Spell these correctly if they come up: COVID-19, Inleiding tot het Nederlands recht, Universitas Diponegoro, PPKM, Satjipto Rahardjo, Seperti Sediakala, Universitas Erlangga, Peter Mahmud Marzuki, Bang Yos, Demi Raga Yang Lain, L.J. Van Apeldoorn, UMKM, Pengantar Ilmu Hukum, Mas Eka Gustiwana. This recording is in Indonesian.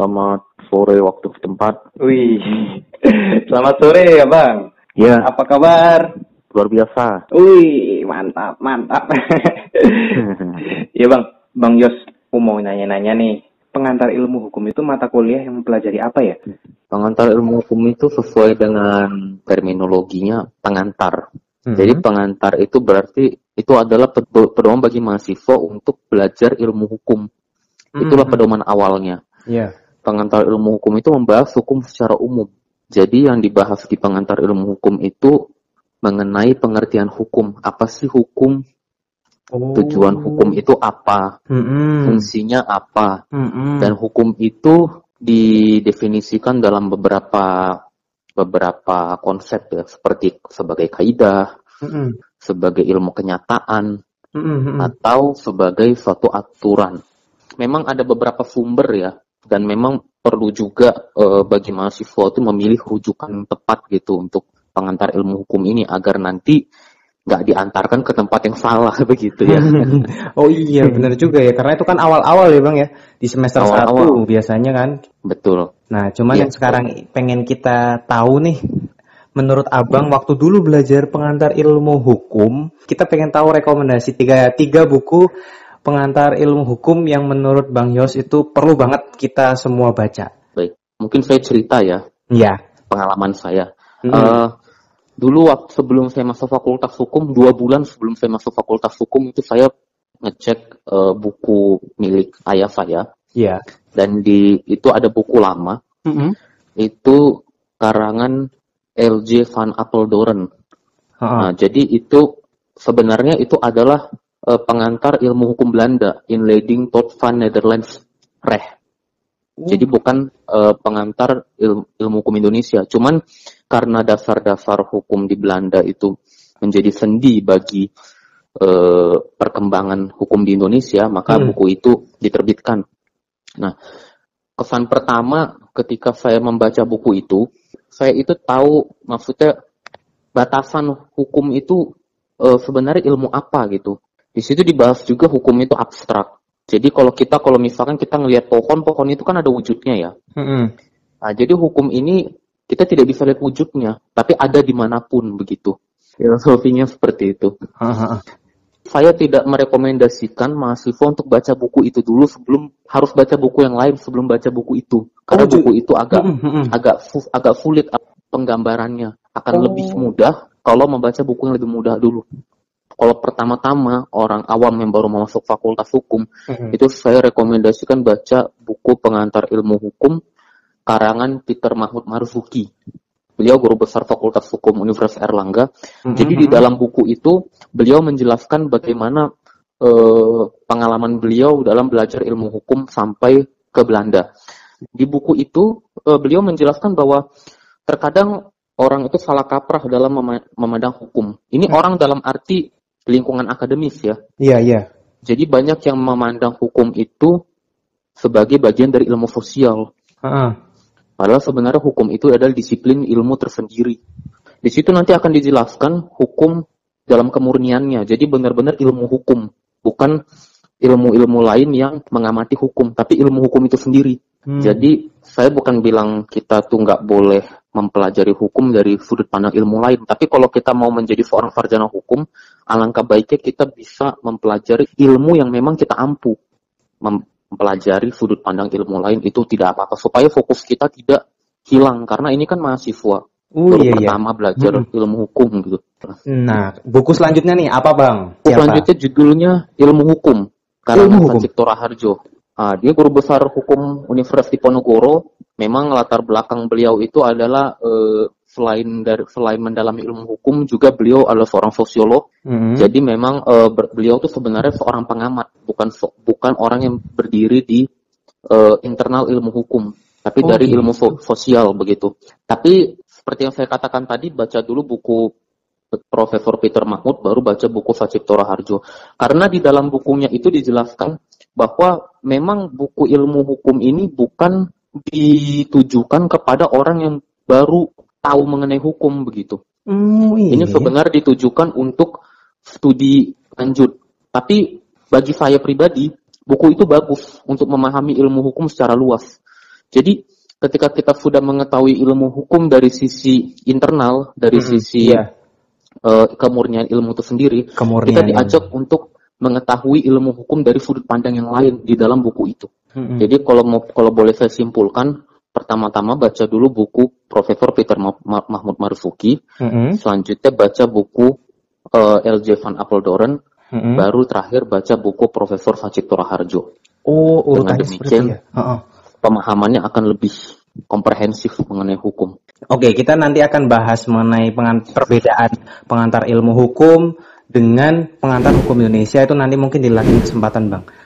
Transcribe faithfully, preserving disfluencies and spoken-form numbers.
Selamat sore waktu setempat. Wih, selamat sore ya Bang. Ya. Apa kabar? Luar biasa. Wih, mantap, mantap. Ya Bang, Bang Yos, aku mau nanya-nanya nih. Pengantar ilmu hukum itu mata kuliah yang mempelajari apa ya? Pengantar ilmu hukum itu sesuai dengan terminologinya pengantar. Mm-hmm. Jadi pengantar itu berarti itu adalah pedoman bagi mahasiswa untuk belajar ilmu hukum. Itulah mm-hmm. pedoman awalnya. Yeah. Pengantar ilmu hukum itu membahas hukum secara umum. Jadi yang dibahas di pengantar ilmu hukum itu mengenai pengertian hukum. Apa sih hukum? Oh. Tujuan hukum itu apa? Mm-hmm. Fungsinya apa? Mm-hmm. Dan hukum itu didefinisikan dalam beberapa beberapa konsep ya, seperti sebagai kaidah, mm-hmm. sebagai ilmu kenyataan, mm-hmm. atau sebagai suatu aturan. Memang ada beberapa sumber ya, dan memang perlu juga e, bagi mahasiswa itu memilih rujukan yang tepat gitu untuk pengantar ilmu hukum ini agar nanti nggak diantarkan ke tempat yang salah begitu ya. Oh iya benar juga ya, karena itu kan awal-awal ya Bang ya, di semester awal-awal. satu biasanya kan. Betul. Nah cuman ya, yang sekarang pengen kita tahu nih, menurut Abang waktu dulu belajar pengantar ilmu hukum, kita pengen tahu rekomendasi tiga, tiga buku pengantar ilmu hukum yang menurut Bang Yos itu perlu banget kita semua baca. Baik, mungkin saya cerita ya. Iya. Pengalaman saya. Hmm. Uh, dulu waktu sebelum saya masuk fakultas hukum, dua bulan sebelum saya masuk fakultas hukum itu saya ngecek uh, buku milik ayah saya. Iya. Dan di itu ada buku lama. Hmm. Itu karangan L J. Van Apeldoorn. Ha-ha. Nah, jadi itu sebenarnya itu adalah pengantar ilmu hukum Belanda, Inleiding tot het Nederlands recht. Uh. Jadi bukan uh, pengantar il- ilmu hukum Indonesia. Cuman karena dasar-dasar hukum di Belanda itu menjadi sendi bagi uh, perkembangan hukum di Indonesia, maka hmm. buku itu diterbitkan. Nah, kesan pertama ketika saya membaca buku itu, saya itu tahu maksudnya batasan hukum itu uh, sebenarnya ilmu apa gitu. Di situ dibahas juga hukum itu abstrak. Jadi kalau kita, kalau misalkan kita ngelihat pohon, pohon itu kan ada wujudnya ya. Mm-hmm. Nah, jadi hukum ini kita tidak bisa lihat wujudnya, tapi ada dimanapun begitu. Filosofinya seperti itu. Saya tidak merekomendasikan mahasiswa untuk baca buku itu dulu sebelum harus baca buku yang lain sebelum baca buku itu, karena oh, buku itu agak mm-hmm. agak agak sulit penggambarannya. Akan oh. lebih mudah kalau membaca buku yang lebih mudah dulu. Kalau pertama-tama orang awam yang baru mau masuk fakultas hukum, mm-hmm. itu saya rekomendasikan baca buku pengantar ilmu hukum karangan Peter Mahmud Marzuki. Beliau guru besar fakultas hukum Universitas Erlangga. Mm-hmm. Jadi di dalam buku itu beliau menjelaskan bagaimana eh, pengalaman beliau dalam belajar ilmu hukum sampai ke Belanda. Di buku itu eh, beliau menjelaskan bahwa terkadang orang itu salah kaprah dalam mem- memandang hukum. Ini mm-hmm. orang dalam arti lingkungan akademis ya. Iya, iya. Jadi banyak yang memandang hukum itu sebagai bagian dari ilmu sosial. Uh-uh. Padahal sebenarnya hukum itu adalah disiplin ilmu tersendiri. Di situ nanti akan dijelaskan hukum dalam kemurniannya. Jadi benar-benar ilmu hukum, bukan ilmu-ilmu lain yang mengamati hukum, tapi ilmu hukum itu sendiri. Hmm. Jadi saya bukan bilang kita tuh nggak boleh mempelajari hukum dari sudut pandang ilmu lain, tapi kalau kita mau menjadi seorang sarjana hukum, alangkah baiknya kita bisa mempelajari ilmu yang memang kita ampu. Mempelajari sudut pandang ilmu lain itu tidak apa-apa, supaya fokus kita tidak hilang, karena ini kan mahasiswa uh, baru iya, pertama iya. belajar hmm. ilmu hukum gitu. Nah, buku selanjutnya nih apa Bang? Buku selanjutnya judulnya Ilmu Hukum, karangan Satjipto Rahardjo. Ah, dia guru besar hukum Universitas Diponegoro. Memang latar belakang beliau itu adalah eh, selain dari selain mendalami ilmu hukum juga beliau adalah seorang sosiolog. Mm-hmm. Jadi memang eh, beliau itu sebenarnya seorang pengamat, bukan bukan orang yang berdiri di eh, internal ilmu hukum, tapi oh, dari gitu. ilmu so- sosial begitu. Tapi seperti yang saya katakan tadi, baca dulu buku Profesor Peter Mahmud, baru baca buku Satjipto Rahardjo. Karena di dalam bukunya itu dijelaskan bahwa memang buku ilmu hukum ini bukan ditujukan kepada orang yang baru tahu mengenai hukum begitu. Mm, iya. Ini sebenarnya ditujukan untuk studi lanjut. Tapi bagi saya pribadi, buku itu bagus untuk memahami ilmu hukum secara luas. Jadi ketika kita sudah mengetahui ilmu hukum dari sisi internal, dari mm-hmm. sisi yeah. uh, kemurnian ilmu itu sendiri, kemurnian, kita diajak yeah. untuk mengetahui ilmu hukum dari sudut pandang yang lain di dalam buku itu. Mm-hmm. Jadi kalau mau, kalau boleh saya simpulkan, pertama-tama baca dulu buku Profesor Peter Mahmud Marzuki, mm-hmm. selanjutnya baca buku uh, L J Van Apeldoorn, mm-hmm. baru terakhir baca buku Profesor Satjipto Rahardjo. Oh, urutannya seperti ya. Uh-uh. Pemahamannya akan lebih komprehensif mengenai hukum. Oke, kita nanti akan bahas mengenai pengan- perbedaan pengantar ilmu hukum dengan pengantar hukum Indonesia, itu nanti mungkin di lain kesempatan, Bang.